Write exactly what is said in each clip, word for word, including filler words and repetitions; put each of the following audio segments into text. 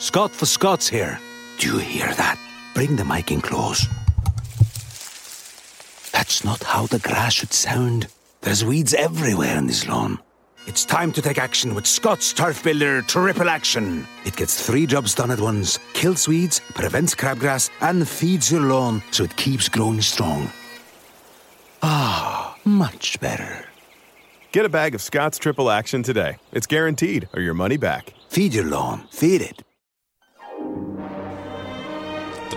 Scott for Scott's here. Do you hear that? Bring the mic in close. That's not how the grass should sound. There's weeds everywhere in this lawn. It's time to take action with Scott's Turf Builder Triple Action. It gets three jobs done at once. Kills weeds, prevents crabgrass, and feeds your lawn so it keeps growing strong. Ah, much better. Get a bag of Scott's Triple Action today. It's guaranteed, or your money back. Feed your lawn. Feed it. The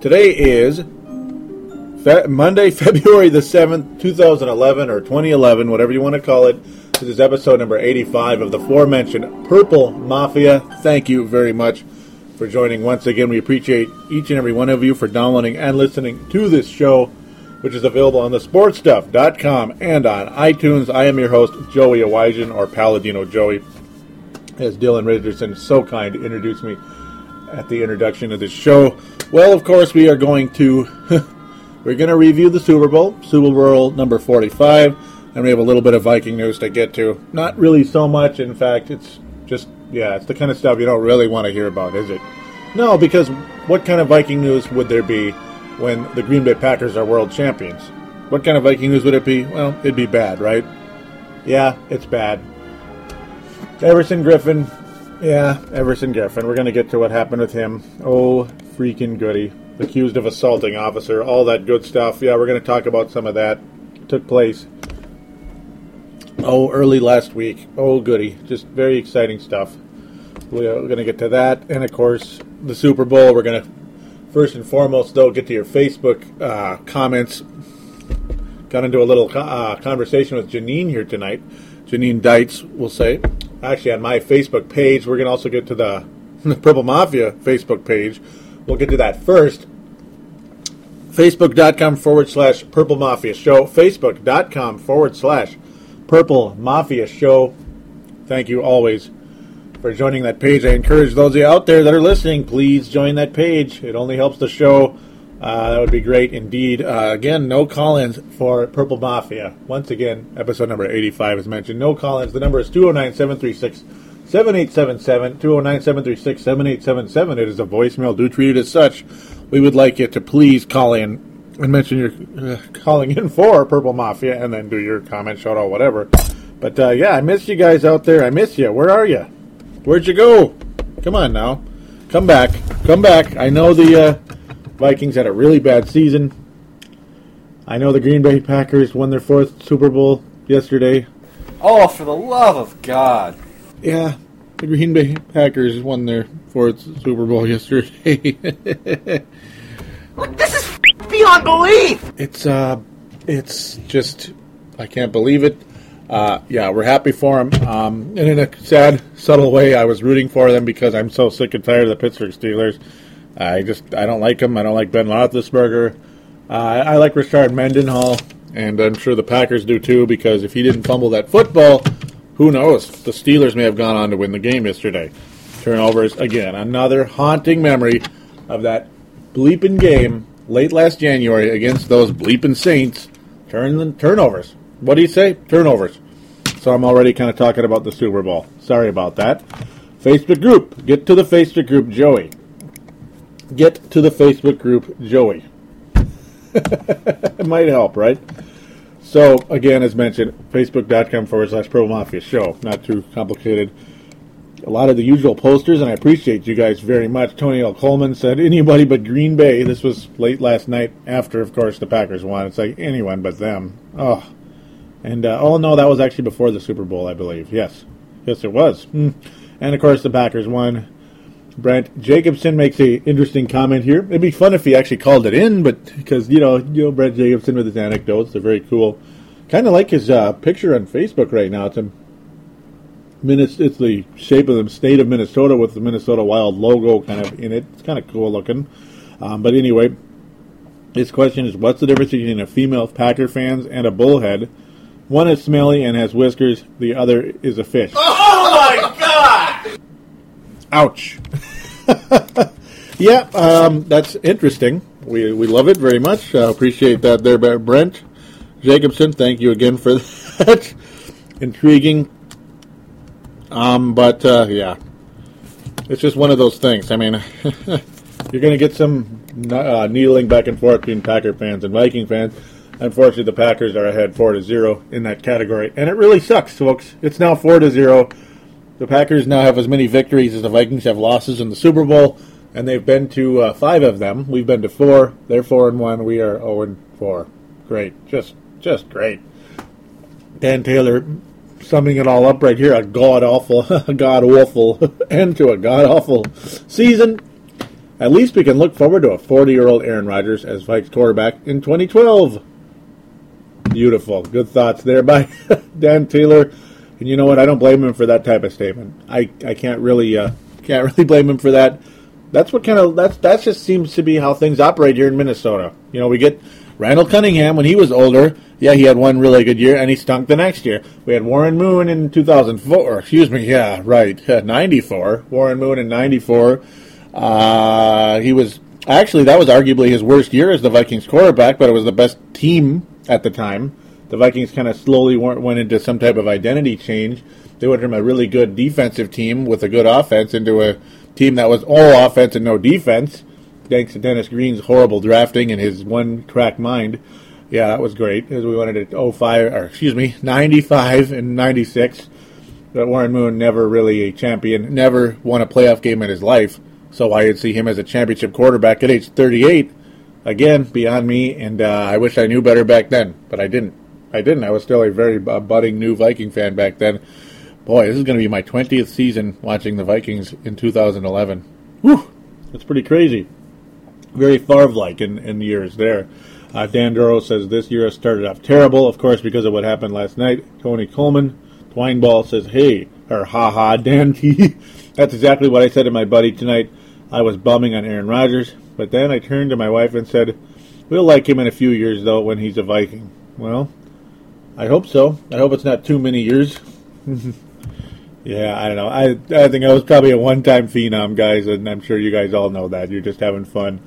Today is Fe- Monday, February the seventh, two thousand eleven, or twenty eleven, whatever you want to call it. This is episode number eighty-five of the aforementioned Purple Mafia. Thank you very much for joining once again. We appreciate each and every one of you for downloading and listening to this show, which is available on the sport stuff dot com and on iTunes. I am your host, Joey Awajian, or Palladino Joey, as Dylan Richardson is so kind to introduce me at the introduction of this show. Well, of course, we are going to we're going to review the Super Bowl, Super Bowl number forty-five, and we have a little bit of Viking news to get to. Not really so much, in fact, it's just, yeah, it's the kind of stuff you don't really want to hear about, is it? No, because what kind of Viking news would there be when the Green Bay Packers are world champions? What kind of Viking news would it be? Well, it'd be bad, right? Yeah, it's bad. Everson Griffin, yeah, Everson Griffin. We're going to get to what happened with him. Oh, freaking goody. Accused of assaulting officer, all that good stuff. Yeah, we're going to talk about some of that. It took place, oh, early last week. Oh, goody. Just very exciting stuff. We're going to get to that. And, of course, the Super Bowl. We're going to, first and foremost, though, get to your Facebook uh, comments. Got into a little uh, conversation with Janine here tonight. Janine Dites, we'll say. Actually, on my Facebook page, we're going to also get to the, the Purple Mafia Facebook page. We'll get to that first. Facebook.com forward slash Purple Mafia Show. Facebook.com forward slash Purple Mafia Show. Thank you always for joining that page. I encourage those of you out there that are listening, please join that page. It only helps the show. Uh, that would be great indeed. Uh, again, no call-ins for Purple Mafia. Once again, episode number eighty-five is mentioned. No call-ins. The number is two oh nine, seven three six, seven eight seven seven. two oh nine, seven three six, seven eight seven seven. It is a voicemail. Do treat it as such. We would like you to please call in and mention you're uh, calling in for Purple Mafia and then do your comment, shout out, whatever. But uh, yeah, I miss you guys out there. I miss you. Where are you? Where'd you go? Come on now. Come back. Come back. I know the... Uh, Vikings had a really bad season. I know the Green Bay Packers won their fourth Super Bowl yesterday. Oh, for the love of God. Yeah, the Green Bay Packers won their fourth Super Bowl yesterday. Look, this is f- beyond belief! It's, uh, it's just, I can't believe it. Uh, yeah, we're happy for them. Um, and in a sad, subtle way, I was rooting for them because I'm so sick and tired of the Pittsburgh Steelers. I just, I don't like him. I don't like Ben Roethlisberger. Uh, I like Rashard Mendenhall, and I'm sure the Packers do too, because if he didn't fumble that football, who knows? The Steelers may have gone on to win the game yesterday. turnovers. Again, another haunting memory of that bleeping game late last January against those bleeping Saints. Turn turnovers. What do you say? Turnovers. So I'm already kind of talking about the Super Bowl. Sorry about that. Facebook group. Get to the Facebook group, Joey. Get to the Facebook group, Joey. It might help, right? So, again, as mentioned, facebook.com forward slash Purple Mafia show. Not too complicated. A lot of the usual posters, and I appreciate you guys very much. Tony L. Coleman said, anybody but Green Bay. This was late last night after, of course, the Packers won. It's like, anyone but them. Oh, and, uh, oh, no, that was actually before the Super Bowl, I believe. Yes. Yes, it was. Mm. And, of course, the Packers won. Brent Jacobson makes a interesting comment here. It'd be fun if he actually called it in, but because, you know, you know Brent Jacobson with his anecdotes. They're very cool. Kind of like his uh, picture on Facebook right now. It's a It's the shape of the state of Minnesota with the Minnesota Wild logo kind of in it. It's kind of cool looking. Um, but anyway, his question is, what's the difference between a female Packer fans and a bullhead? One is smelly and has whiskers. The other is a fish. Oh, my God! Ouch. yeah, um, that's interesting. We we love it very much. Uh, appreciate that there, Brent Jacobson. Thank you again for that. Intriguing. Um, but, uh, yeah, it's just one of those things. I mean, you're going to get some uh, needling back and forth between Packer fans and Viking fans. Unfortunately, the Packers are ahead four to zero in that category, and it really sucks, folks. It's now four to zero. The Packers now have as many victories as the Vikings have losses in the Super Bowl, and they've been to uh, five of them. We've been to four. They're four and one. We are oh and four. Great. Just, just great. Dan Taylor summing it all up right here, a god-awful, god-awful end to a god-awful season. At least we can look forward to a forty-year-old Aaron Rodgers as Vikes quarterback in twenty twelve. Beautiful. Good thoughts there by Dan Taylor. And you know what? I don't blame him for that type of statement. I, I can't really uh, can't really blame him for that. That's what kind of that's that just seems to be how things operate here in Minnesota. You know, we get Randall Cunningham when he was older. Yeah, he had one really good year, and he stunk the next year. We had Warren Moon in two thousand four. Excuse me, yeah, right, ninety-four. Warren Moon in ninety-four. Uh, he was, actually, that was arguably his worst year as the Vikings quarterback, but it was the best team at the time. The Vikings kind of slowly went into some type of identity change. They went from a really good defensive team with a good offense into a team that was all offense and no defense, thanks to Dennis Green's horrible drafting and his one crack mind. Yeah, that was great. As we went into oh five, or excuse me, ninety-five and ninety-six. But Warren Moon never really a champion, never won a playoff game in his life. So I would see him as a championship quarterback at age thirty-eight. Again, beyond me, and uh, I wish I knew better back then, but I didn't. I didn't. I was still a very uh, budding new Viking fan back then. Boy, this is going to be my twentieth season watching the Vikings in two thousand eleven. Whew, that's pretty crazy. Very Favre-like in, in years there. Uh, Dan Duro says, this year has started off terrible, of course, because of what happened last night. Tony Coleman, Twineball says, hey, or ha-ha, Dan T. That's exactly what I said to my buddy tonight. I was bumming on Aaron Rodgers, but then I turned to my wife and said, we'll like him in a few years, though, when he's a Viking. Well, I hope so. I hope it's not too many years. Yeah, I don't know. I I think I was probably a one-time phenom, guys, and I'm sure you guys all know that. You're just having fun.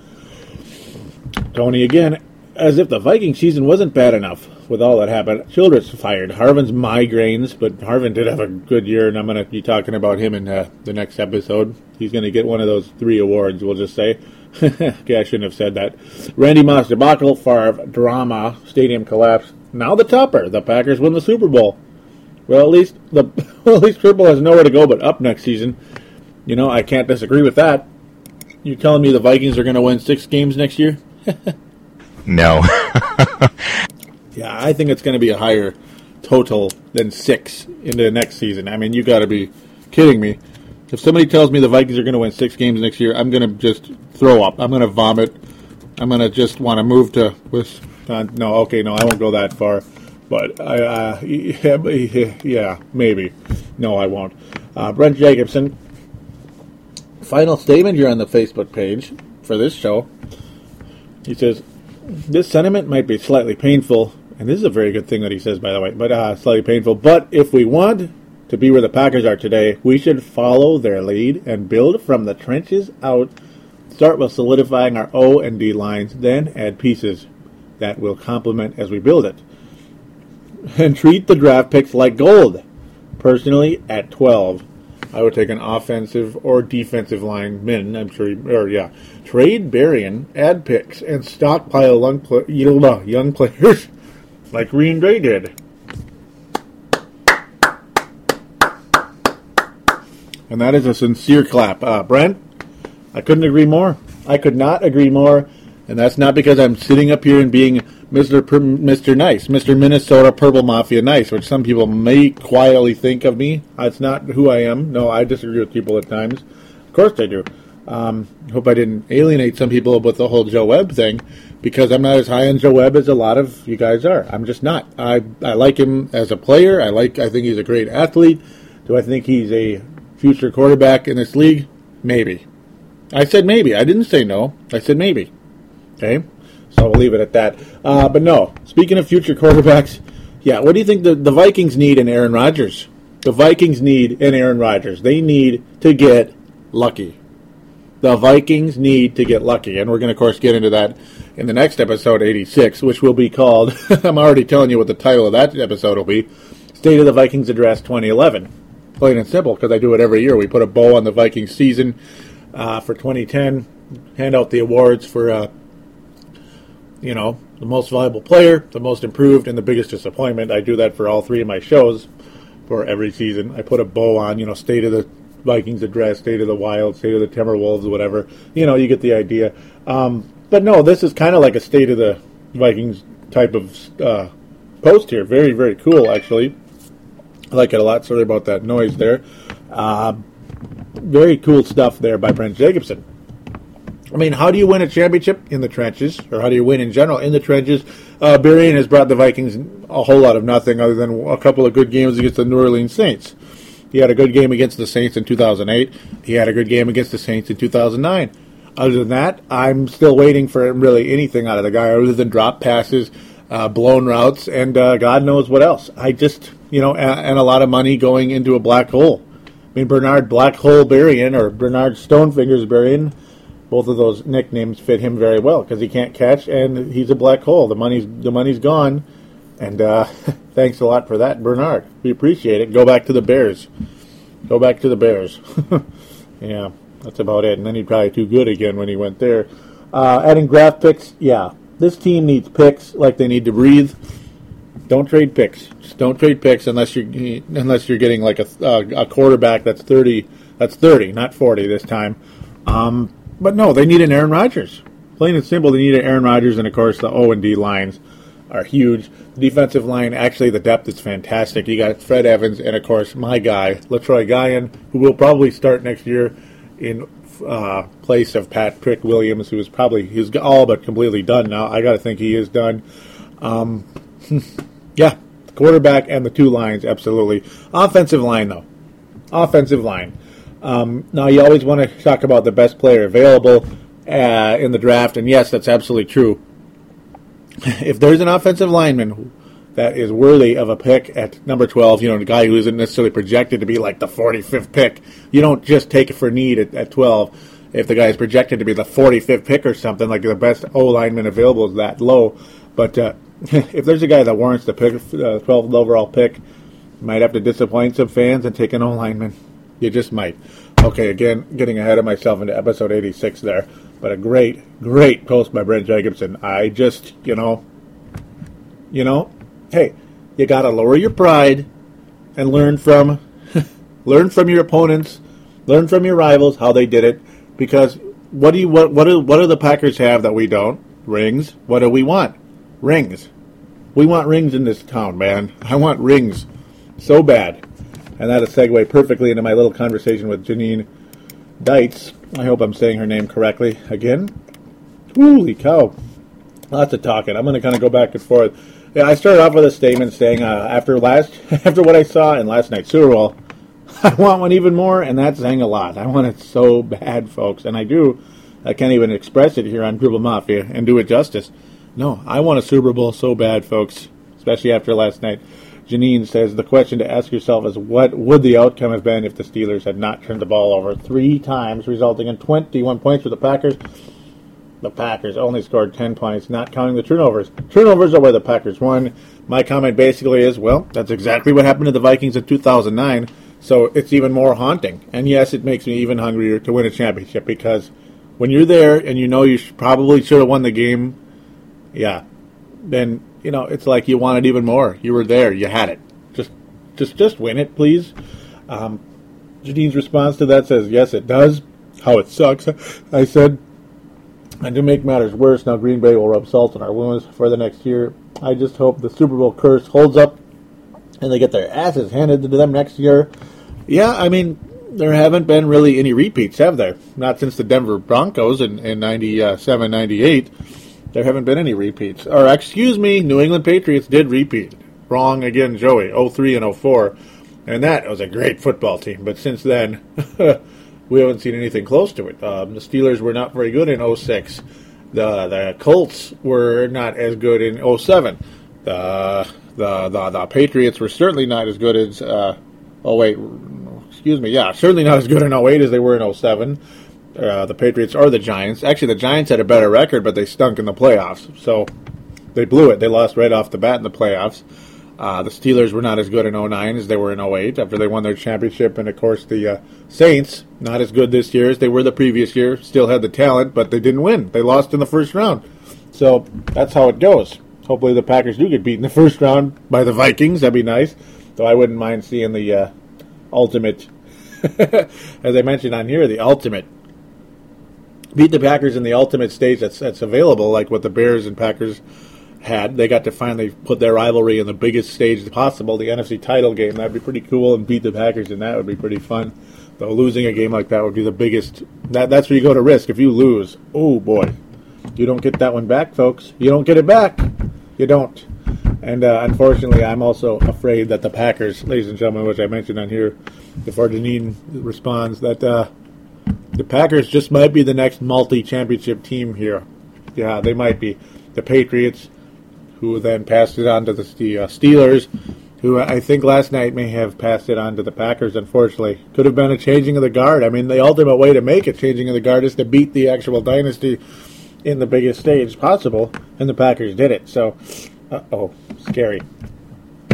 Tony, again, as if the Viking season wasn't bad enough with all that happened. Childress fired. Harvin's migraines, but Harvin did have a good year, and I'm going to be talking about him in uh, the next episode. He's going to get one of those three awards, we'll just say. Okay, I shouldn't have said that. Randy Moss debacle, Favre drama, stadium collapse. Now the topper. The Packers win the Super Bowl. Well, at least the well, at least Purple has nowhere to go but up next season. You know, I can't disagree with that. You telling me the Vikings are going to win six games next year? No. Yeah, I think it's going to be a higher total than six into the next season. I mean, you got to be kidding me. If somebody tells me the Vikings are going to win six games next year, I'm going to just throw up. I'm going to vomit. I'm going to just want to move to Wisconsin. No, okay, no, I won't go that far. But, I, uh, yeah, yeah, maybe. No, I won't. Uh, Brent Jacobson, final statement here on the Facebook page for this show. He says, this sentiment might be slightly painful, and this is a very good thing that he says, by the way, but uh, slightly painful, but if we want to be where the Packers are today, we should follow their lead and build from the trenches out. Start with solidifying our O and D lines, then add pieces that will complement as we build it. And treat the draft picks like gold. Personally, at twelve, I would take an offensive or defensive lineman. I'm sure, or yeah, trade Berrian, add picks, and stockpile young players like Reed and Gray did. And that is a sincere clap. Uh, Brent, I couldn't agree more. I could not agree more. And that's not because I'm sitting up here and being Mister Per- Mister Nice, Mister Minnesota Purple Mafia Nice, which some people may quietly think of me. That's not who I am. No, I disagree with people at times. Of course I do. Um, hope I didn't alienate some people with the whole Joe Webb thing, because I'm not as high on Joe Webb as a lot of you guys are. I'm just not. I I like him as a player. I like. I think he's a great athlete. Do I think he's a future quarterback in this league? Maybe. I said maybe. I didn't say no. I said maybe. Okay, so we'll leave it at that. Uh, but no, speaking of future quarterbacks, yeah, what do you think the, the Vikings need in Aaron Rodgers? The Vikings need in Aaron Rodgers. They need to get lucky. The Vikings need to get lucky. And we're going to, of course, get into that in the next episode, eighty-six, which will be called, I'm already telling you what the title of that episode will be, State of the Vikings Address twenty eleven. Plain and simple, because I do it every year. We put a bow on the Vikings season uh, for twenty ten, hand out the awards for, uh, you know, the most valuable player, the most improved, and the biggest disappointment. I do that for all three of my shows for every season. I put a bow on, you know, State of the Vikings Address, State of the Wild, State of the Timberwolves, whatever. You know, you get the idea. Um, but no, this is kind of like a State of the Vikings type of uh, post here. Very, very cool, actually. I like it a lot. Sorry about that noise there. Uh, very cool stuff there by Brent Jacobson. I mean, how do you win a championship? In the trenches. Or how do you win in general? In the trenches. Uh, Berrian has brought the Vikings a whole lot of nothing other than a couple of good games against the New Orleans Saints. He had a good game against the Saints in two thousand eight. He had a good game against the Saints in two thousand nine. Other than that, I'm still waiting for really anything out of the guy other than drop passes, uh, blown routes, and uh, God knows what else. I just... You know, and a lot of money going into a black hole. I mean, Bernard Black Hole Berrian or Bernard Stonefingers Berrian, both of those nicknames fit him very well because he can't catch and he's a black hole. The money's the money's gone, and uh, thanks a lot for that, Bernard. We appreciate it. Go back to the Bears. Go back to the Bears. Yeah, that's about it. And then he'd probably do good again when he went there. Uh, adding draft picks, yeah, this team needs picks like they need to breathe. Don't trade picks. Just don't trade picks unless you're unless you're getting like a uh, a quarterback that's thirty. That's thirty, not forty this time. Um, but no, they need an Aaron Rodgers. Plain and simple, they need an Aaron Rodgers, and of course the O and D lines are huge. The defensive line, actually, the depth is fantastic. You got Fred Evans, and of course my guy LaTroy Guyon, who will probably start next year in uh, place of Patrick Williams, who is probably he's all but completely done now. I got to think he is done. Um, Yeah, the quarterback and the two lines, absolutely. Offensive line, though. Offensive line. Um, now, you always want to talk about the best player available uh, in the draft, and yes, that's absolutely true. If there's an offensive lineman that is worthy of a pick at number twelve, you know, the guy who isn't necessarily projected to be like the forty-fifth pick, you don't just take it for need at, at twelve. If the guy is projected to be the forty-fifth pick or something, like the best O-lineman available is that low, but... Uh, if there's a guy that warrants the pick, uh, twelfth overall pick, you might have to disappoint some fans and take an O-lineman. You just might. Okay, again, getting ahead of myself into episode eighty-six there. But a great, great post by Brent Jacobson. I just, you know, you know, hey, you got to lower your pride and learn from, learn from your opponents, learn from your rivals how they did it. Because what do you what what do what do the Packers have that we don't? Rings. What do we want? Rings. We want rings in this town, man. I want rings so bad. And that'll segue perfectly into my little conversation with Janine Dites. I hope I'm saying her name correctly again. Holy cow. Lots of talking. I'm going to kind of go back and forth. Yeah, I started off with a statement saying uh, after last, after what I saw in last night's Super Bowl, I want one even more, and that's saying a lot. I want it so bad, folks, and I do. I can't even express it here on Purple Mafia and do it justice. No, I want a Super Bowl so bad, folks, especially after last night. Janine says, the question to ask yourself is what would the outcome have been if the Steelers had not turned the ball over three times, resulting in twenty-one points for the Packers. The Packers only scored ten points, not counting the turnovers. Turnovers are where the Packers won. My comment basically is, well, that's exactly what happened to the Vikings in two thousand nine, so it's even more haunting. And yes, it makes me even hungrier to win a championship, because when you're there and you know you should, probably should have won the game, yeah, then, you know, it's like you want it even more. You were there. You had it. Just just, just win it, please. Um, Janine's response to that says, yes, it does. How it sucks, I said. And to make matters worse, now Green Bay will rub salt on our wounds for the next year. I just hope the Super Bowl curse holds up and they get their asses handed to them next year. Yeah, I mean, there haven't been really any repeats, have there? Not since the Denver Broncos in, in ninety-seven ninety-eight. There haven't been any repeats. Or, excuse me, New England Patriots did repeat. Wrong again, Joey, oh three and oh four. And that was a great football team. But since then, we haven't seen anything close to it. Um, the Steelers were not very good in oh six. The the Colts were not as good in oh seven. The the the, the Patriots were certainly not as good as uh, oh wait, excuse me, yeah, certainly not as good in oh eight as they were in oh seven. Uh, the Patriots or the Giants. Actually, the Giants had a better record, but they stunk in the playoffs. So they blew it. They lost right off the bat in the playoffs. Uh, the Steelers were not as good in oh nine as they were in oh eight after they won their championship. And, of course, the uh, Saints, not as good this year as they were the previous year, still had the talent, but they didn't win. They lost in the first round. So that's how it goes. Hopefully the Packers do get beat in the first round by the Vikings. That'd be nice. Though I wouldn't mind seeing the uh, ultimate, as I mentioned on here, the ultimate. Beat the Packers in the ultimate stage that's, that's available, like what the Bears and Packers had. They got to finally put their rivalry in the biggest stage possible, the N F C title game. That'd be pretty cool, and beat the Packers in that would be pretty fun. Though losing a game like that would be the biggest. That that's where you go to risk. If you lose, oh boy, you don't get that one back, folks. You don't get it back. You don't. And uh, unfortunately, I'm also afraid that the Packers, ladies and gentlemen, which I mentioned on here before Janine responds, that uh, the Packers just might be the next multi-championship team here. Yeah, they might be. The Patriots, who then passed it on to the Steelers, who I think last night may have passed it on to the Packers, unfortunately. Could have been a changing of the guard. I mean, the ultimate way to make a changing of the guard is to beat the actual dynasty in the biggest stage possible, and the Packers did it. So, uh-oh, scary.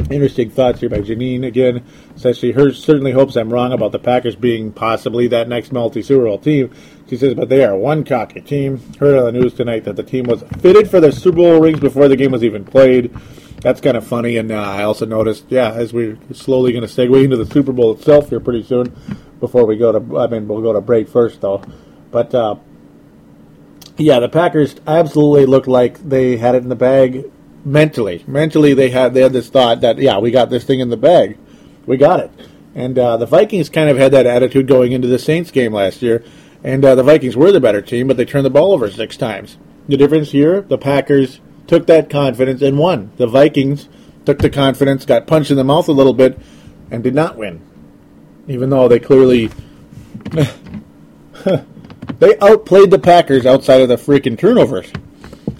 Interesting thoughts here by Janine again. Says she hers certainly hopes I'm wrong about the Packers being possibly that next multi-Super Bowl team. She says, but they are one cocky team. Heard on the news tonight that the team was fitted for their Super Bowl rings before the game was even played. That's kind of funny. And uh, I also noticed, yeah, as we're slowly going to segue into the Super Bowl itself here pretty soon. Before we go to, I mean, we'll go to break first though. But uh, yeah, the Packers absolutely looked like they had it in the bag. Mentally, mentally, they had they had this thought that yeah, we got this thing in the bag, we got it. And uh, the Vikings kind of had that attitude going into the Saints game last year, and uh, the Vikings were the better team, but they turned the ball over six times. The difference here, the Packers took that confidence and won. The Vikings took the confidence, got punched in the mouth a little bit, and did not win, even though they clearly they outplayed the Packers outside of the freaking turnovers.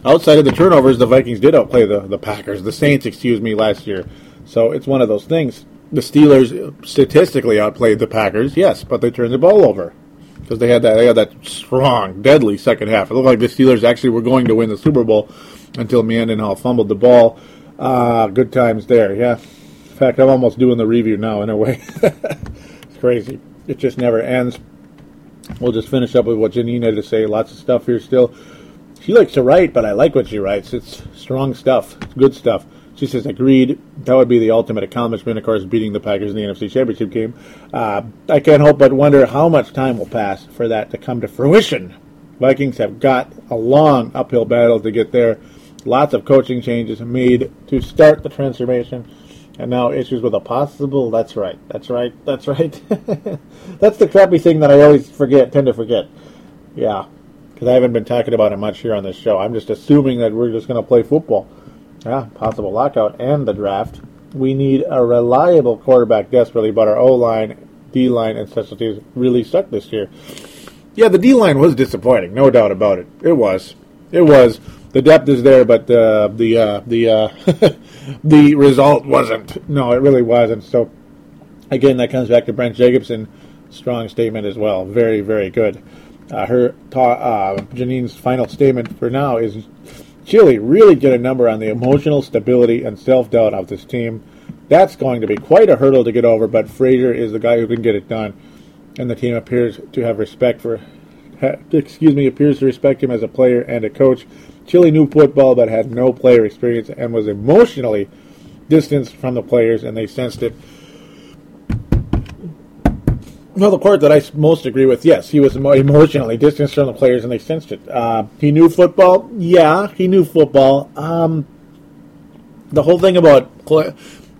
Outside of the turnovers, the Vikings did outplay the, the Packers, the Saints, excuse me, last year. So it's one of those things. The Steelers statistically outplayed the Packers, yes, but they turned the ball over because they had that they had that strong, deadly second half. It looked like the Steelers actually were going to win the Super Bowl until Mendenhall fumbled the ball. Ah, uh, good times there, yeah. In fact, I'm almost doing the review now in a way. It's crazy. It just never ends. We'll just finish up with what Janine had to say. Lots of stuff here still. She likes to write, but I like what she writes. It's strong stuff. It's good stuff. She says, agreed. That would be the ultimate accomplishment, of course, beating the Packers in the N F C Championship game. Uh, I can't help but wonder how much time will pass for that to come to fruition. Vikings have got a long uphill battle to get there. Lots of coaching changes made to start the transformation. And now issues with a possible, that's right, that's right, that's right. That's the crappy thing that I always forget, tend to forget. Yeah. I haven't been talking about it much here on this show. I'm just assuming that we're just going to play football. Yeah, possible lockout and the draft. We need a reliable quarterback desperately, but our O-line, D-line, and special teams really suck this year. Yeah, the D-line was disappointing, no doubt about it. It was. It was. the depth is there, but uh, the uh, the uh, the result wasn't. No, it really wasn't. So again, that comes back to Brent Jacobson. Strong statement as well. Very, very good. Uh, her ta- uh, Janine's final statement for now is, Chile really get a number on the emotional stability and self-doubt of this team. That's going to be quite a hurdle to get over, but Frazier is the guy who can get it done, and the team appears to have respect for, ha- excuse me, appears to respect him as a player and a coach. Chile knew football but had no player experience and was emotionally distanced from the players, and they sensed it. Well, the part that I most agree with, yes, he was emotionally distanced from the players, and they sensed it. Uh, he knew football. Yeah, he knew football. Um, the whole thing about play,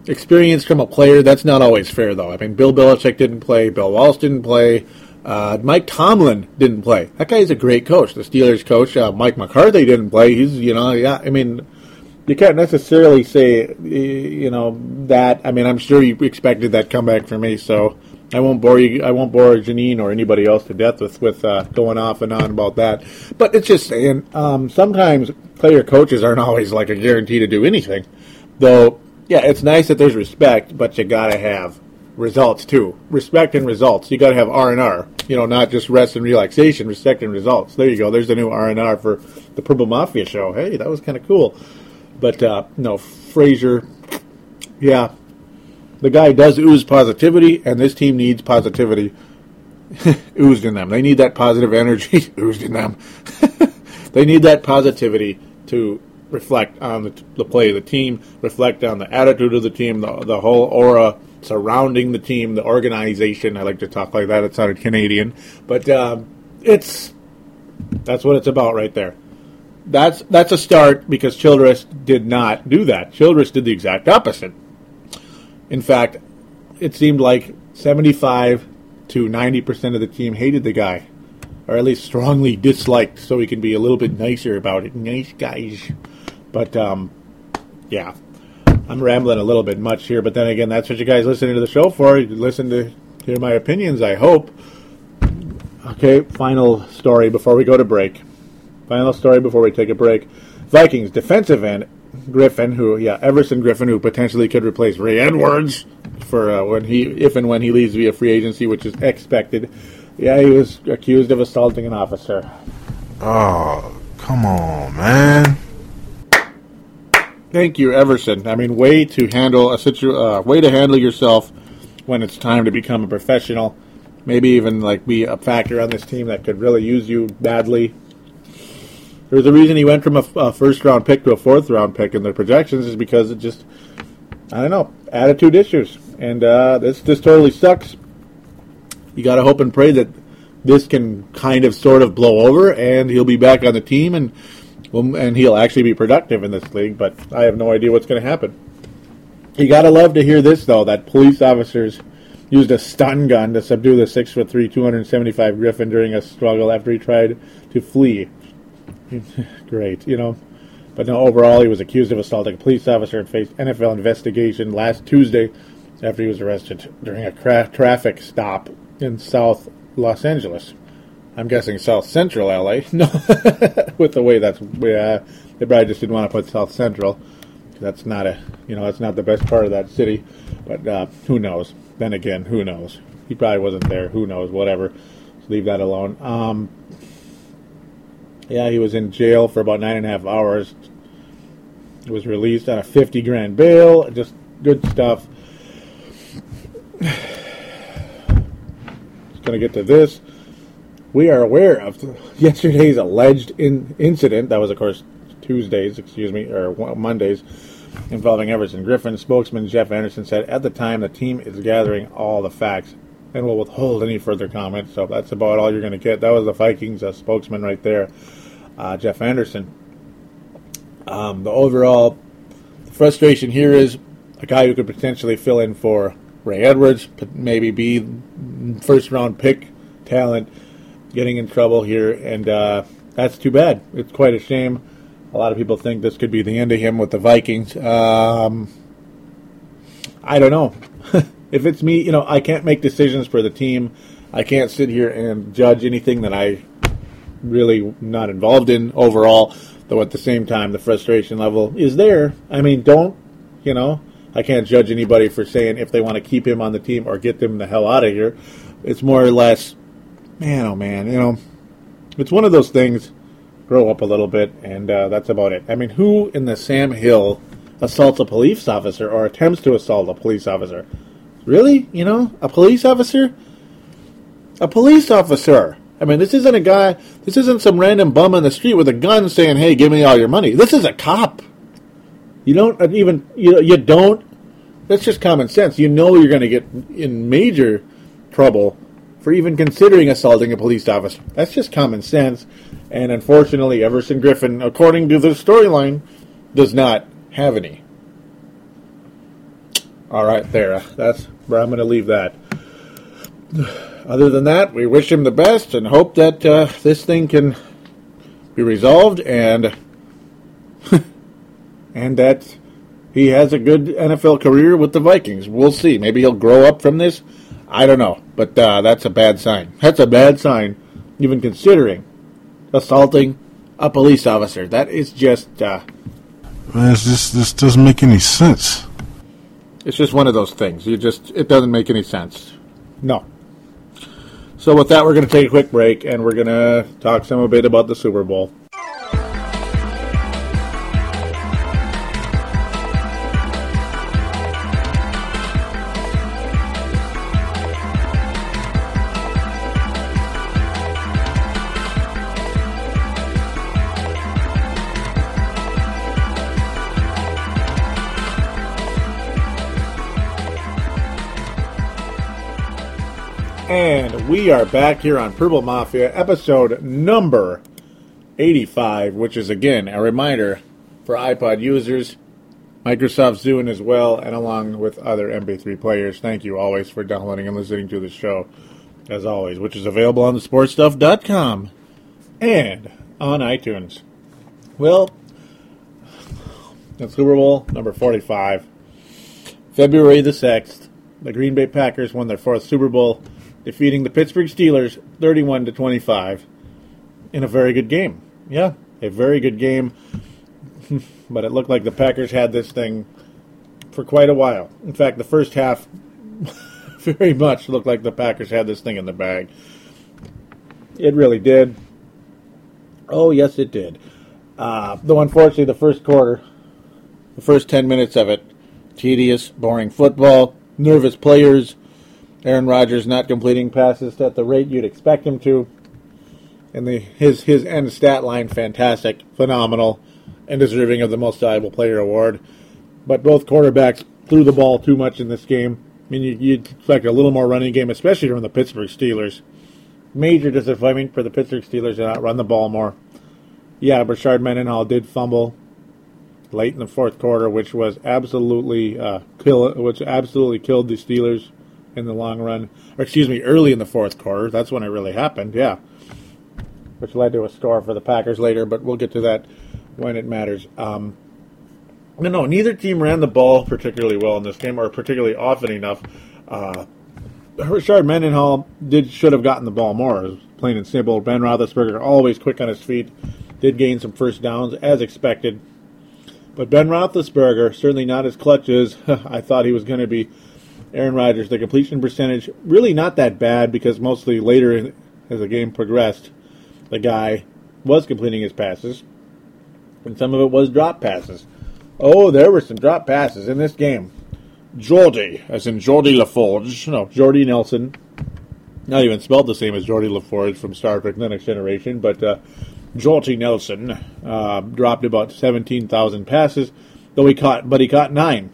experience from a player, that's not always fair, though. I mean, Bill Belichick didn't play. Bill Walsh didn't play. Uh, Mike Tomlin didn't play. That guy is a great coach. The Steelers coach, uh, Mike McCarthy, didn't play. He's, you know, yeah, I mean... You can't necessarily say, you know, that. I mean, I'm sure you expected that comeback from me, so I won't bore you. I won't bore Janine or anybody else to death with with uh, going off and on about that. But it's just saying, um, sometimes player coaches aren't always like a guarantee to do anything. Though, yeah, it's nice that there's respect, but you gotta have results too. Respect and results. You gotta have R and R. You know, not just rest and relaxation. Respect and results. There you go. There's the new R and R for the Purple Mafia show. Hey, that was kind of cool. But, uh, no, Frazier, yeah, the guy does ooze positivity, and this team needs positivity oozed in them. They need that positive energy oozed in them. They need that positivity to reflect on the, the play of the team, reflect on the attitude of the team, the, the whole aura surrounding the team, the organization. I like to talk like that. It sounded Canadian. But um, it's that's what it's about right there. That's that's a start, because Childress did not do that. Childress did the exact opposite. In fact, it seemed like seventy-five to ninety percent of the team hated the guy, or at least strongly disliked, so he can be a little bit nicer about it. Nice guys. But, um, yeah, I'm rambling a little bit much here, but then again, that's what you guys listening to the show for. You listen to hear my opinions, I hope. Okay, final story before we go to break. Final story before we take a break. Vikings defensive end Griffin, who yeah, Everson Griffin, who potentially could replace Ray Edwards for uh, when he, if and when he leaves via free agency, which is expected. Yeah, he was accused of assaulting an officer. Oh, come on, man! Thank you, Everson. I mean, way to handle a situ, uh, way to handle yourself when it's time to become a professional. Maybe even like be a factor on this team that could really use you badly. There's a reason he went from a, a first-round pick to a fourth-round pick in their projections, is because it just, I don't know, attitude issues. And uh, this this totally sucks. You got to hope and pray that this can kind of sort of blow over, and he'll be back on the team, and well, and he'll actually be productive in this league. But I have no idea what's going to happen. You got to love to hear this, though, that police officers used a stun gun to subdue the six foot three, two seventy-five Griffin during a struggle after he tried to flee. Great, you know. But no, overall, he was accused of assaulting a police officer and faced N F L investigation last Tuesday after he was arrested during a cra- traffic stop in South Los Angeles. I'm guessing South Central L A. No, with the way that's... Yeah, they probably just didn't want to put South Central. That's not a... You know, that's not the best part of that city. But uh, who knows? Then again, who knows? He probably wasn't there. Who knows? Whatever. Just leave that alone. Um... Yeah, he was in jail for about nine and a half hours. He was released on a fifty grand bail. Just good stuff. Just gonna get to this. We are aware of yesterday's alleged in- incident. That was, of course, Tuesdays, excuse me, or Mondays, involving Everson Griffin. Spokesman Jeff Anderson said, "At the time, the team is gathering all the facts and will withhold any further comment." So that's about all you're gonna get. That was the Vikings uh, spokesman right there. Uh, Jeff Anderson. Um, the overall frustration here is a guy who could potentially fill in for Ray Edwards, maybe be first-round pick talent, getting in trouble here, and uh, that's too bad. It's quite a shame. A lot of people think this could be the end of him with the Vikings. Um, I don't know. If it's me, you know, I can't make decisions for the team. I can't sit here and judge anything that I really not involved in overall. though at the same time the frustration level is there. I mean, don't, you know, I can't judge anybody for saying if they want to keep him on the team or get them the hell out of here. It's more or less, man, oh man, you know, it's one of those things, grow up a little bit, and uh, that's about it. I mean, who in the Sam Hill assaults a police officer or attempts to assault a police officer? Really? You know, a police officer? A police officer. I mean, this isn't a guy, this isn't some random bum on the street with a gun saying, hey, give me all your money. This is a cop. You don't even, you know, you don't, that's just common sense. You know you're going to get in major trouble for even considering assaulting a police officer. That's just common sense. And unfortunately, Everson Griffin, according to the storyline, does not have any. All right, there. That's where I'm going to leave that. Other than that, we wish him the best and hope that uh, this thing can be resolved and and that he has a good N F L career with the Vikings. We'll see. Maybe he'll grow up from this. I don't know. But uh, that's a bad sign. That's a bad sign, even considering assaulting a police officer. That is just... Uh, Man, this, this doesn't make any sense. It's just one of those things. You just, it doesn't make any sense. No. So with that, we're going to take a quick break, and we're going to talk some a bit about the Super Bowl. And we are back here on Purple Mafia, episode number eighty-five, which is, again, a reminder for iPod users, Microsoft Zune as well, and along with other M P three players. Thank you always for downloading and listening to the show, as always, which is available on the sports stuff dot com and on iTunes. Well, that's Super Bowl number forty-five, February the sixth, the Green Bay Packers won their fourth Super Bowl, defeating the Pittsburgh Steelers thirty-one to twenty-five in a very good game. Yeah, a very good game. But it looked like the Packers had this thing for quite a while. In fact, the first half very much looked like the Packers had this thing in the bag. It really did. Oh, yes, it did. Uh, though, unfortunately, the first quarter, the first ten minutes of it, tedious, boring football, nervous players, Aaron Rodgers not completing passes at the rate you'd expect him to. And the, his his end stat line, fantastic, phenomenal, and deserving of the Most Valuable Player award. But both quarterbacks threw the ball too much in this game. I mean, you, you'd expect a little more running game, especially from the Pittsburgh Steelers. Major disappointment for the Pittsburgh Steelers to not run the ball more. Yeah, Rashard Mendenhall did fumble late in the fourth quarter, which was absolutely uh, kill, which absolutely killed the Steelers in the long run, or excuse me, early in the fourth quarter. That's when it really happened, yeah. Which led to a score for the Packers later, but we'll get to that when it matters. Um, no, no, neither team ran the ball particularly well in this game, or particularly often enough. Uh, Rashard Mendenhall did should have gotten the ball more, plain and simple. Ben Roethlisberger, always quick on his feet, did gain some first downs, as expected. But Ben Roethlisberger, certainly not as clutch as I thought he was going to be. Aaron Rodgers, the completion percentage, really not that bad because mostly later in, as the game progressed, the guy was completing his passes, and some of it was drop passes. Oh, there were some drop passes in this game. Jordy, as in Jordy LaForge, no, Jordy Nelson, not even spelled the same as Jordy LaForge from Star Trek The Next Generation, but uh, Jordy Nelson uh, dropped about seventeen thousand passes, though he caught, but he caught nine.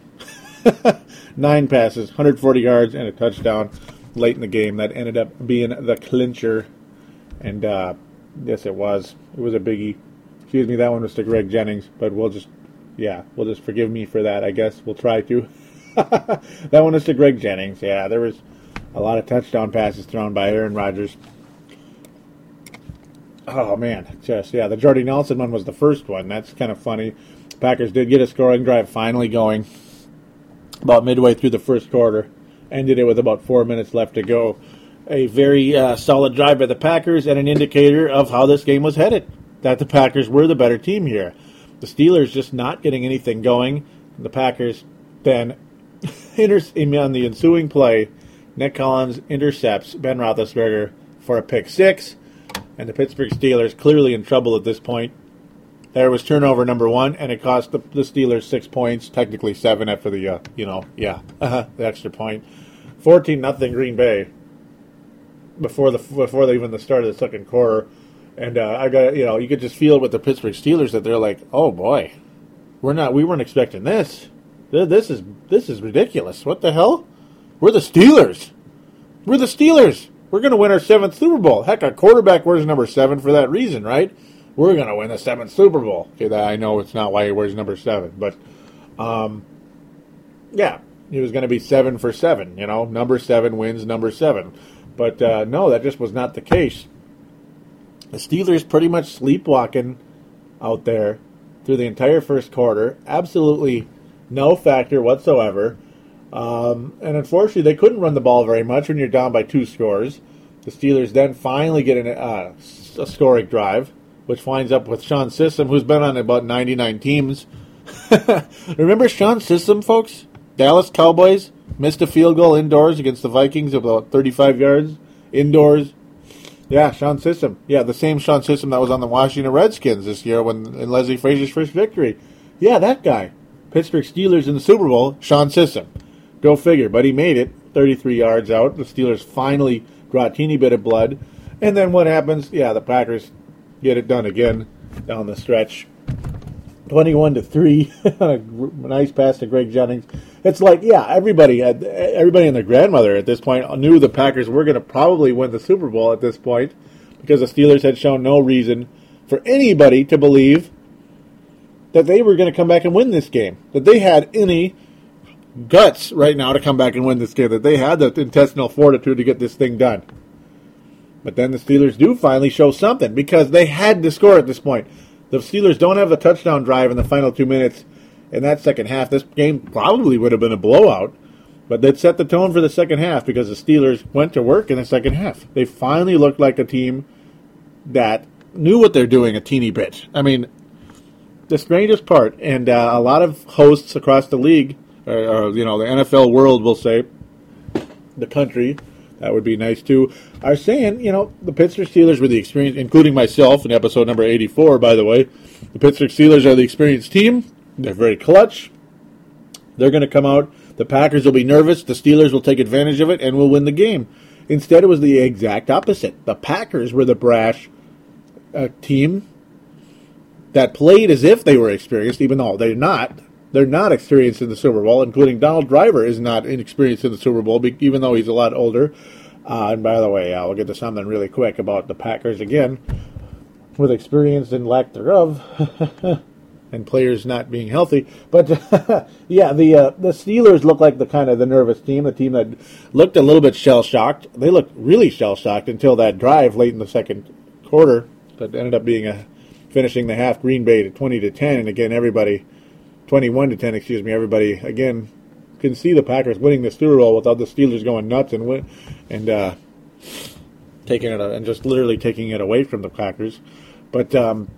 Nine passes, one hundred forty yards, and a touchdown late in the game. That ended up being the clincher. And, uh, yes, it was. It was a biggie. Excuse me, that one was to Greg Jennings. But we'll just, yeah, we'll just forgive me for that, I guess. We'll try to. That one was to Greg Jennings. Yeah, there was a lot of touchdown passes thrown by Aaron Rodgers. Oh, man. Just, yeah, the Jordy Nelson one was the first one. That's kind of funny. Packers did get a scoring drive finally going about midway through the first quarter, ended it with about four minutes left to go. A very uh, solid drive by the Packers and an indicator of how this game was headed. that the Packers were the better team here. The Steelers just not getting anything going. And the Packers then, on the ensuing play, Nick Collins intercepts Ben Roethlisberger for a pick six. And the Pittsburgh Steelers clearly in trouble at this point. There was turnover number one, and it cost the, the Steelers six points, technically seven after the, uh, you know, yeah, uh-huh, the extra point. fourteen nothing Green Bay before the before the, even the start of the second quarter. And uh, I got you know you could just feel with the Pittsburgh Steelers that they're like, oh boy, we're not we weren't expecting this. This is this is ridiculous. What the hell? We're the Steelers. We're the Steelers. We're gonna win our seventh Super Bowl. Heck, our quarterback wears number seven for that reason, right? We're gonna win the seventh Super Bowl. Okay, I know it's not why he wears number seven, but um, yeah, it was gonna be seven for seven. You know, number seven wins number seven. But uh, no, that just was not the case. The Steelers pretty much sleepwalking out there through the entire first quarter. Absolutely no factor whatsoever. Um, and unfortunately, they couldn't run the ball very much when you're down by two scores. The Steelers then finally get an, uh, a scoring drive, which winds up with Sean Sissom, who's been on about ninety-nine teams. Remember Sean Sissom, folks? Dallas Cowboys missed a field goal indoors against the Vikings of about thirty-five yards indoors. Yeah, Sean Sissom. Yeah, the same Sean Sissom that was on the Washington Redskins this year when in Leslie Frazier's first victory. Yeah, that guy. Pittsburgh Steelers in the Super Bowl, Sean Sissom. Go figure. But he made it thirty-three yards out. The Steelers finally got a teeny bit of blood. And then what happens? Yeah, the Packers get it done again down the stretch. twenty-one to three. Nice pass to Greg Jennings. It's like, yeah, everybody had, everybody and their grandmother at this point knew the Packers were going to probably win the Super Bowl at this point because the Steelers had shown no reason for anybody to believe that they were going to come back and win this game, that they had any guts right now to come back and win this game, that they had the intestinal fortitude to get this thing done. But then the Steelers do finally show something because they had to score at this point. The Steelers don't have the touchdown drive in the final two minutes in that second half. This game probably would have been a blowout, but that set the tone for the second half because the Steelers went to work in the second half. They finally looked like a team that knew what they're doing a teeny bit. I mean, the strangest part, and uh, a lot of hosts across the league, or, or you know, the N F L world will say, the country, that would be nice too, are saying, you know, the Pittsburgh Steelers were the experienced, including myself in episode number eighty-four, by the way. The Pittsburgh Steelers are the experienced team. They're very clutch. They're going to come out. The Packers will be nervous. The Steelers will take advantage of it and will win the game. Instead, it was the exact opposite. The Packers were the brash uh, team that played as if they were experienced, even though they're not. They're not experienced in the Super Bowl, including Donald Driver is not inexperienced in the Super Bowl, even though he's a lot older. Uh, and by the way, I'll get to something really quick about the Packers again, with experience and lack thereof, and players not being healthy. But yeah, the uh, the Steelers look like the kind of the nervous team, the team that looked a little bit shell-shocked. They looked really shell-shocked until that drive late in the second quarter that ended up being a finishing the half Green Bay to twenty to ten, and again everybody. twenty-one to ten, excuse me. Everybody, again, can see the Packers winning the Super Bowl without the Steelers going nuts and win, and uh, taking it and just literally taking it away from the Packers. But um,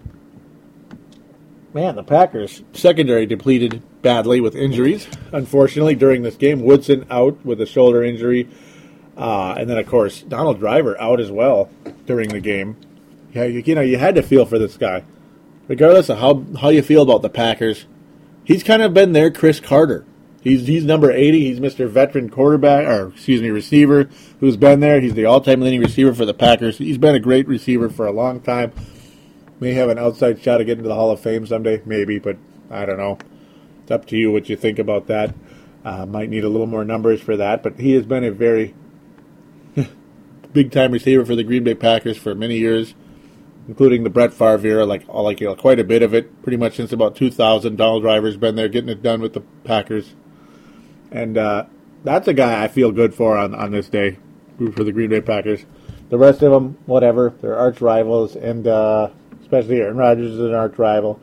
man, the Packers secondary depleted badly with injuries. Unfortunately, during this game, Woodson out with a shoulder injury, uh, and then of course Donald Driver out as well during the game. Yeah, you, you know you had to feel for this guy, regardless of how how you feel about the Packers. He's kind of been their Chris Carter. He's he's number eighty. He's Mister Veteran quarterback, or excuse me, receiver, who's been there. He's the all-time leading receiver for the Packers. He's been a great receiver for a long time. May have an outside shot to get into the Hall of Fame someday, maybe, but I don't know. It's up to you what you think about that. Uh, might need a little more numbers for that, but he has been a very big-time receiver for the Green Bay Packers for many years, including the Brett Favre era, like, like you know, quite a bit of it, pretty much since about two thousand. Donald Driver's been there getting it done with the Packers. And uh, that's a guy I feel good for on, on this day, for the Green Bay Packers. The rest of them, whatever, they're arch rivals, and uh, especially Aaron Rodgers is an arch rival.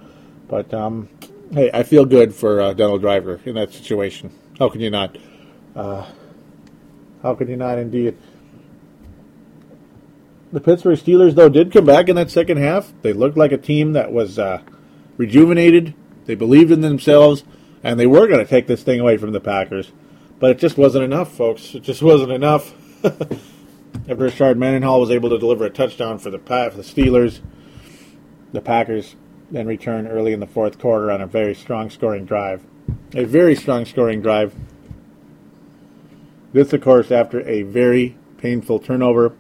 But, um, hey, I feel good for uh, Donald Driver in that situation. How can you not? Uh, how can you not, indeed? The Pittsburgh Steelers, though, did come back in that second half. They looked like a team that was uh, rejuvenated. They believed in themselves, and they were going to take this thing away from the Packers. But it just wasn't enough, folks. It just wasn't enough. After Rashard Mendenhall was able to deliver a touchdown for the, pa- for the Steelers, the Packers then returned early in the fourth quarter on a very strong scoring drive. A very strong scoring drive. This, of course, after a very painful turnover.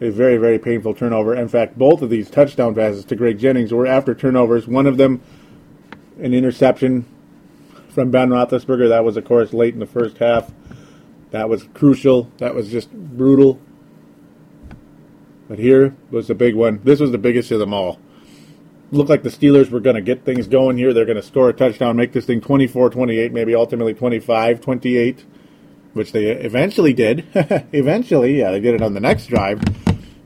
A very, very painful turnover. In fact, both of these touchdown passes to Greg Jennings were after turnovers. One of them, an interception from Ben Roethlisberger. That was, of course, late in the first half. That was crucial. That was just brutal. But here was the big one. This was the biggest of them all. Looked like the Steelers were going to get things going here. They're going to score a touchdown, make this thing twenty-four twenty-eight, maybe ultimately twenty-five twenty-eight, which they eventually did. eventually, yeah, they did it on the next drive.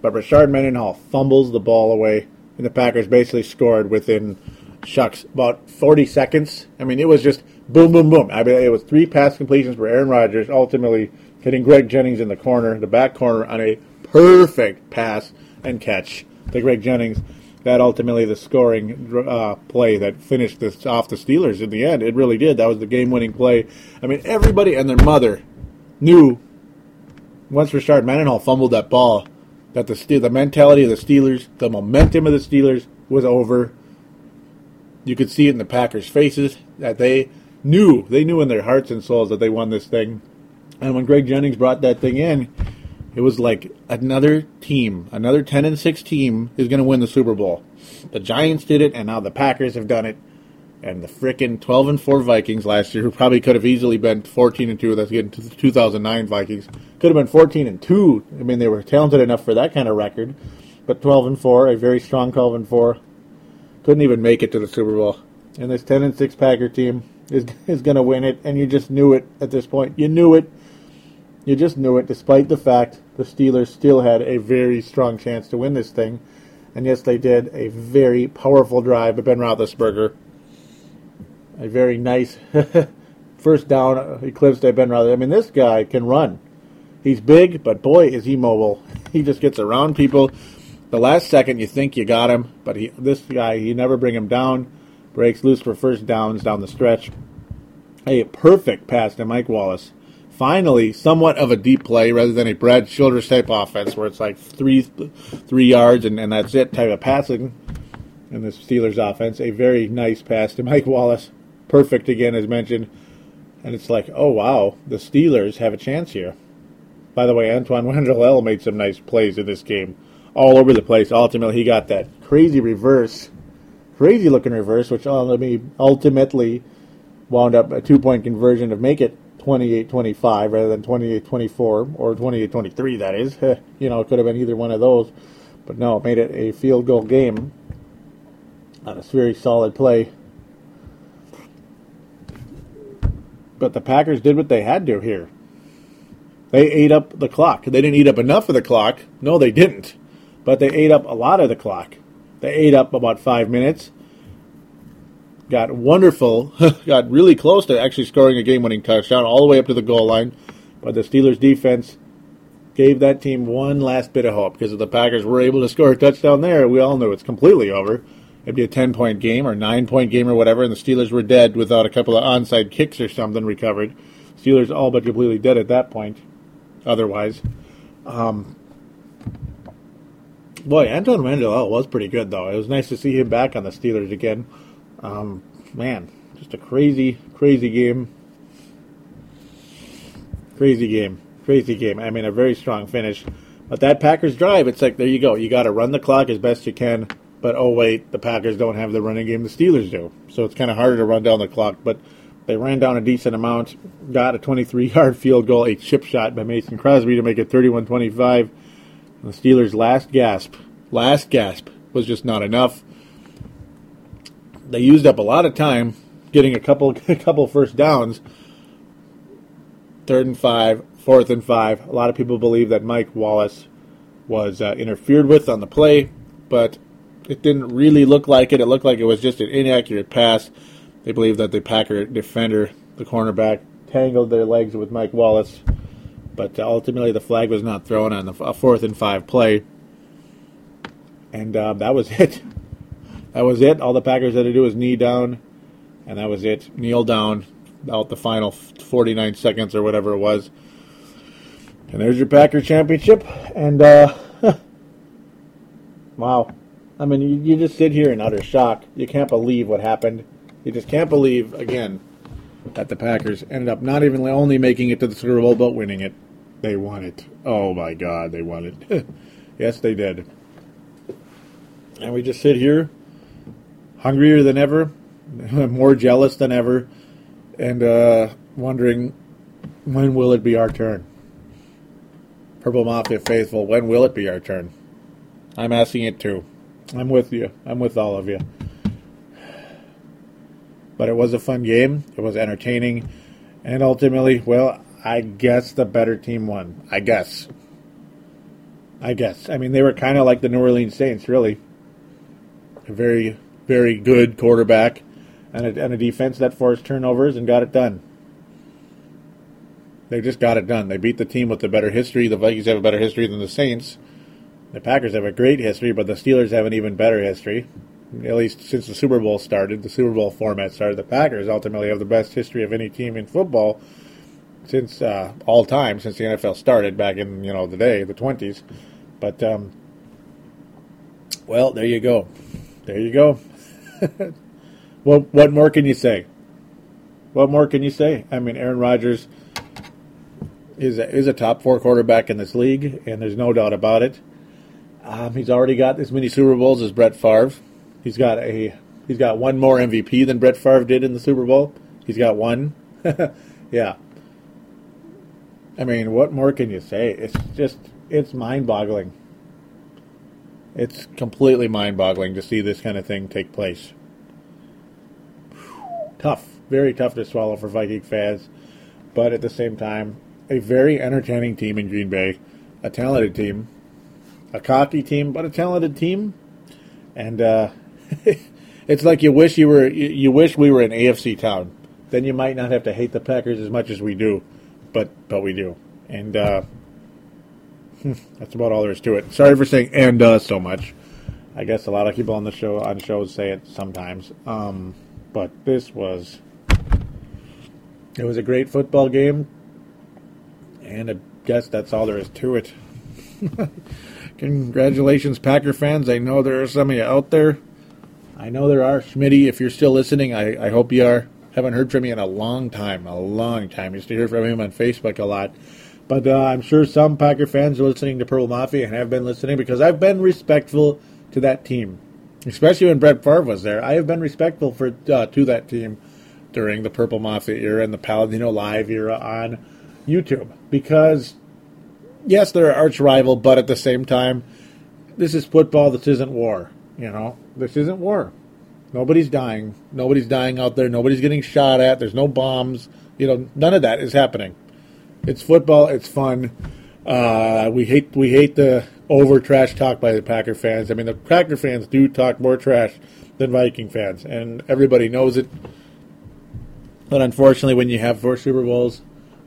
But Rashard Mendenhall fumbles the ball away, and the Packers basically scored within, shucks, about forty seconds. I mean, it was just boom, boom, boom. I mean, it was three pass completions for Aaron Rodgers, ultimately hitting Greg Jennings in the corner, the back corner, on a perfect pass and catch to Greg Jennings. That ultimately the scoring uh, play that finished this off the Steelers in the end. It really did. That was the game-winning play. I mean, everybody and their mother knew once Rashard Mendenhall fumbled that ball, that the Ste- the mentality of the Steelers, the momentum of the Steelers was over. You could see it in the Packers' faces that they knew, they knew in their hearts and souls that they won this thing. And when Greg Jennings brought that thing in, it was like another team, another ten and six team is going to win the Super Bowl. The Giants did it, and now the Packers have done it. And the frickin' twelve and four Vikings last year, who probably could have easily been fourteen and two, that's getting to the two thousand nine Vikings, could have been fourteen and two. I mean, they were talented enough for that kind of record. But twelve and four, a very strong twelve and four, couldn't even make it to the Super Bowl. And this ten and six Packer team is is going to win it, and you just knew it at this point. You knew it. You just knew it, despite the fact the Steelers still had a very strong chance to win this thing. And yes, they did. A very powerful drive by Ben Roethlisberger. A very nice first down eclipsed by Ben Roethlisberger. I mean, this guy can run. He's big, but boy, is he mobile. He just gets around people. The last second, you think you got him, but he, this guy, you never bring him down. Breaks loose for first downs down the stretch. A perfect pass to Mike Wallace. Finally, somewhat of a deep play rather than a Brad Childress type offense where it's like three, three yards and, and that's it type of passing in this Steelers offense. A very nice pass to Mike Wallace. Perfect again, as mentioned. And it's like, oh, wow, the Steelers have a chance here. By the way, Antoine Wanderlel made some nice plays in this game. All over the place. Ultimately, he got that crazy reverse, crazy-looking reverse, which ultimately wound up a two-point conversion to make it twenty-eight twenty-five rather than twenty-eight twenty-four, or twenty-eight twenty-three, that is. You know, it could have been either one of those. But no, it made it a field goal game on a very solid play. But the Packers did what they had to here. They ate up the clock. They didn't eat up enough of the clock. No, they didn't. But they ate up a lot of the clock. They ate up about five minutes. Got wonderful. Got really close to actually scoring a game-winning touchdown all the way up to the goal line. But the Steelers' defense gave that team one last bit of hope. Because if the Packers were able to score a touchdown there, we all knew it's completely over. It'd be a ten-point game or nine-point game or whatever, and the Steelers were dead without a couple of onside kicks or something recovered. Steelers all but completely dead at that point, otherwise. Um, boy, Antoine Wanderlel was pretty good, though. It was nice to see him back on the Steelers again. Um, man, just a crazy, crazy game. Crazy game. Crazy game. I mean, a very strong finish. But that Packers drive, it's like, there you go. You got to run the clock as best you can. But, oh, wait, the Packers don't have the running game the Steelers do. So it's kind of harder to run down the clock. But they ran down a decent amount, got a twenty-three-yard field goal, a chip shot by Mason Crosby to make it thirty-one twenty-five. The Steelers' last gasp, last gasp was just not enough. They used up a lot of time getting a couple a couple first downs. Third and five, fourth and five. A lot of people believe that Mike Wallace was uh, interfered with on the play, but it didn't really look like it. It looked like it was just an inaccurate pass. They believe that the Packer defender, the cornerback, tangled their legs with Mike Wallace But ultimately, the flag was not thrown on the fourth and five play. And uh, that was it. That was it. All the Packers had to do was knee down, and that was it. Kneel down, out the final forty-nine seconds or whatever it was. And there's your Packer championship. And, uh, wow. I mean, you, you just sit here in utter shock. You can't believe what happened. You just can't believe, again, that the Packers ended up not even only making it to the Super Bowl, but winning it. They won it. Oh, my God, they won it. Yes, they did. And we just sit here, hungrier than ever, more jealous than ever, and uh, wondering, when will it be our turn? Purple Mafia faithful, when will it be our turn? I'm asking it too. I'm with you. I'm with all of you. But it was a fun game. It was entertaining. And ultimately, well, I guess the better team won. I guess. I guess. I mean, they were kind of like the New Orleans Saints, really. A very, very good quarterback and a, and a defense that forced turnovers and got it done. They just got it done. They beat the team with the better history. The Vikings have a better history than the Saints. The Packers have a great history, but the Steelers have an even better history. At least since the Super Bowl started, the Super Bowl format started. The Packers ultimately have the best history of any team in football since uh, all time, since the N F L started back in, you know, the day, the twenties. But, um, well, there you go. There you go. Well, what more can you say? What more can you say? I mean, Aaron Rodgers is a, is a top four quarterback in this league, and there's no doubt about it. Um, he's already got as many Super Bowls as Brett Favre. He's got a he's got one more M V P than Brett Favre did in the Super Bowl. He's got one. Yeah. I mean, what more can you say? It's just it's mind-boggling. It's completely mind-boggling to see this kind of thing take place. Tough, very tough to swallow for Viking fans, but at the same time, a very entertaining team in Green Bay, a talented team, a cocky team, but a talented team. And uh, it's like you wish you were you, you wish we were an A F C town. Then you might not have to hate the Packers as much as we do, but but we do. And uh, that's about all there is to it. Sorry for saying and uh, so much. I guess a lot of people on the show on shows say it sometimes. Um, but this was it was a great football game, and I guess that's all there is to it. Congratulations, Packer fans. I know there are some of you out there. I know there are. Schmitty, if you're still listening, I, I hope you are. Haven't heard from you in a long time, a long time. Used to hear from him on Facebook a lot. But uh, I'm sure some Packer fans are listening to Purple Mafia and have been listening because I've been respectful to that team, especially when Brett Favre was there. I have been respectful for uh, to that team during the Purple Mafia era and the Palladino Live era on YouTube because... yes, they're an arch rival, but at the same time, this is football. This isn't war, you know. This isn't war. Nobody's dying. Nobody's dying out there. Nobody's getting shot at. There's no bombs. You know, none of that is happening. It's football. It's fun. Uh, we hate we hate the over trash talk by the Packer fans. I mean, the Packer fans do talk more trash than Viking fans, and everybody knows it. But unfortunately, when you have four Super Bowls.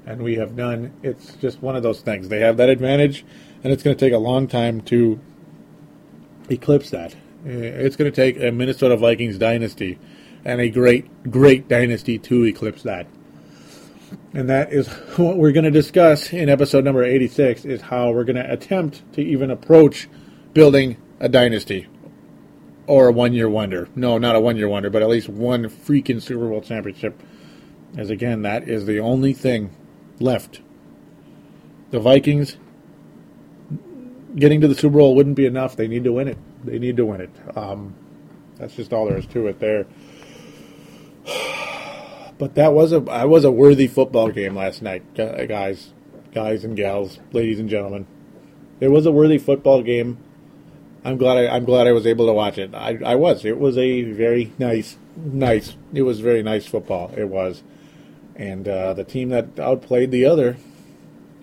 And we have done, it's just one of those things. They have that advantage, and it's going to take a long time to eclipse that. It's going to take a Minnesota Vikings dynasty and a great, great dynasty to eclipse that. And that is what we're going to discuss in episode number eighty-six, is how we're going to attempt to even approach building a dynasty or a one-year wonder. No, not a one-year wonder, but at least one freaking Super Bowl championship. As again, that is the only thing left. The Vikings getting to the Super Bowl wouldn't be enough. They need to win it. They need to win it. Um, that's just all there is to it there. But that was a I was a worthy football game last night, guys, guys and gals, ladies and gentlemen. It was a worthy football game. I'm glad I, I'm glad I was able to watch it. I, I was. It was a very nice, nice. It was very nice football. It was. And uh, the team that outplayed the other,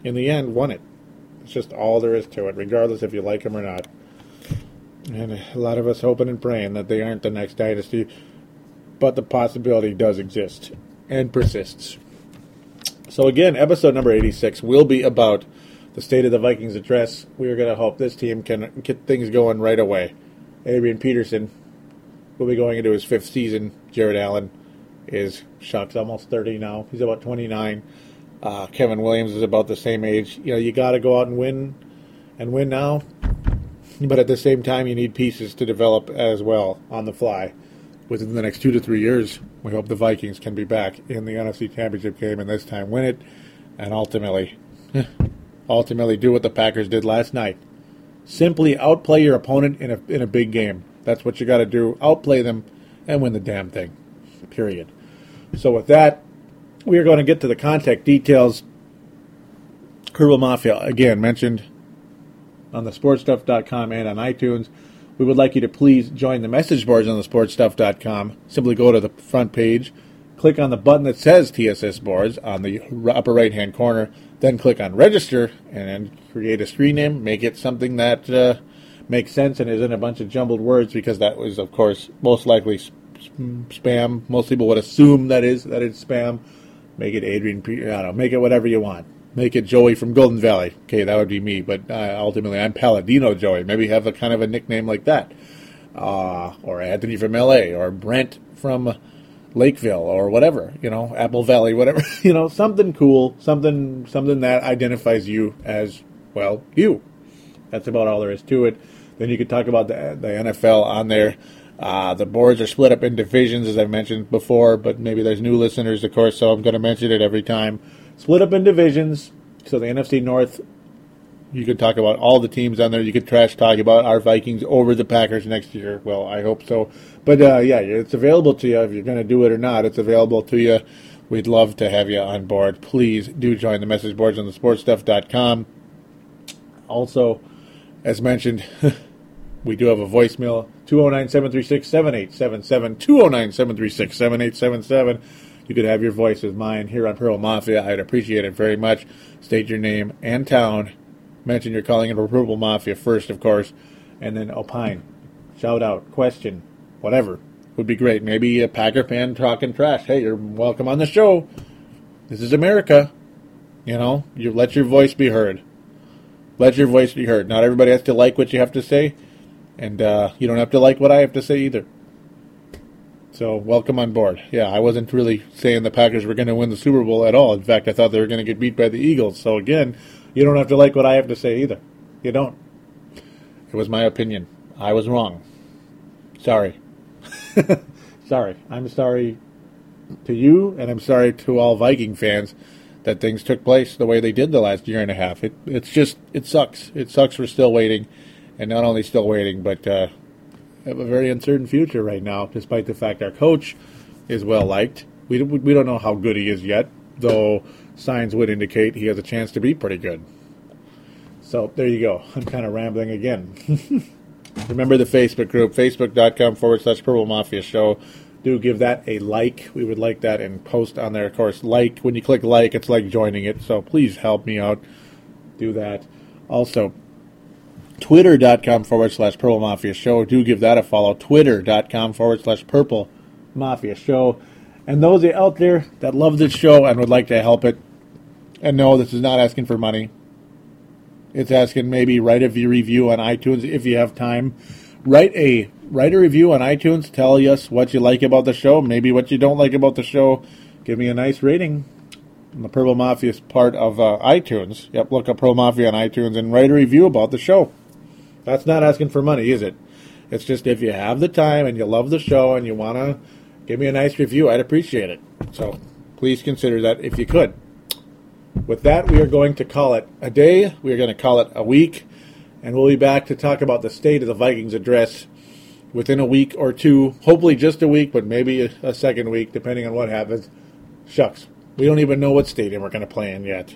in the end, won it. It's just all there is to it, regardless if you like them or not. And a lot of us hoping and praying that they aren't the next dynasty, but the possibility does exist and persists. So again, episode number eighty-six will be about the State of the Vikings address. We are going to hope this team can get things going right away. Adrian Peterson will be going into his fifth season. Jared Allen is, shucks, almost thirty now. He's about twenty-nine. Uh, Kevin Williams is about the same age. You know, you got to go out and win, and win now. But at the same time, you need pieces to develop as well on the fly. Within the next two to three years, we hope the Vikings can be back in the N F C Championship game and this time win it, and ultimately, ultimately do what the Packers did last night. Simply outplay your opponent in a in a big game. That's what you got to do. Outplay them and win the damn thing. Period. So with that, we are going to get to the contact details. Purple Mafia, again, mentioned on the sports stuff dot com and on iTunes. We would like you to please join the message boards on the sports stuff dot com. Simply go to the front page, click on the button that says T S S Boards on the upper right-hand corner, then click on Register, and then create a screen name. Make it something that uh, makes sense and isn't a bunch of jumbled words, because that was, of course, most likely sp- spam. Most people would assume that is that it's spam. Make it Adrian, I don't know, make it whatever you want. Make it Joey from Golden Valley. Okay, that would be me, but uh, ultimately I'm Palladino Joey. Maybe have a kind of a nickname like that. Uh, or Anthony from L A, or Brent from Lakeville, or whatever, you know, Apple Valley, whatever. You know, something cool, something something that identifies you as, well, you. That's about all there is to it. Then you could talk about the, the N F L on there. Uh, the boards are split up in divisions, as I mentioned before, but maybe there's new listeners, of course, so I'm going to mention it every time. Split up in divisions, so the N F C North, you could talk about all the teams on there. You could trash talk about our Vikings over the Packers next year. Well, I hope so. But, uh, yeah, it's available to you. If you're going to do it or not, it's available to you. We'd love to have you on board. Please do join the message boards on the sports stuff dot com. Also, as mentioned... We do have a voicemail, two oh nine, seven three six, seven eight seven seven, two oh nine, seven three six, seven eight seven seven. You could have your voice as mine here on Purple Mafia. I'd appreciate it very much. State your name and town. Mention you're calling in for Purple Mafia first, of course, and then opine. Shout out, question, whatever. Would be great. Maybe a Packer fan talking trash. Hey, you're welcome on the show. This is America. You know, you let your voice be heard. Let your voice be heard. Not everybody has to like what you have to say. And uh, you don't have to like what I have to say either. So, welcome on board. Yeah, I wasn't really saying the Packers were going to win the Super Bowl at all. In fact, I thought they were going to get beat by the Eagles. So, again, you don't have to like what I have to say either. You don't. It was my opinion. I was wrong. Sorry. Sorry. I'm sorry to you, and I'm sorry to all Viking fans that things took place the way they did the last year and a half. It, it's just, it sucks. It sucks we're still waiting. And not only still waiting, but uh, have a very uncertain future right now, despite the fact our coach is well-liked. We, we don't know how good he is yet, though signs would indicate he has a chance to be pretty good. So there you go. I'm kind of rambling again. Remember the Facebook group, facebook.com forward slash Purple Mafia Show. Do give that a like. We would like that, and post on there, of course. Like, when you click like, it's like joining it, so please help me out. Do that. Also, Twitter.com forward slash Purple Mafia Show. Do give that a follow. Twitter.com forward slash Purple Mafia Show. And those out there that love this show and would like to help it, and no, this is not asking for money. It's asking maybe write a review on iTunes if you have time. Write a write a review on iTunes. Tell us what you like about the show, maybe what you don't like about the show. Give me a nice rating. The Purple Mafia is part of uh, iTunes. Yep, look up Purple Mafia on iTunes and write a review about the show. That's not asking for money, is it? It's just if you have the time and you love the show and you want to give me a nice review, I'd appreciate it. So please consider that if you could. With that, we are going to call it a day. We are going to call it a week. And we'll be back to talk about the State of the Vikings address within a week or two. Hopefully just a week, but maybe a, a second week, depending on what happens. Shucks. We don't even know what stadium we're going to play in yet.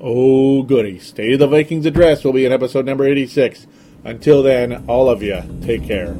Oh, goody. State of the Vikings address will be in episode number eighty-six. Until then, all of you, take care.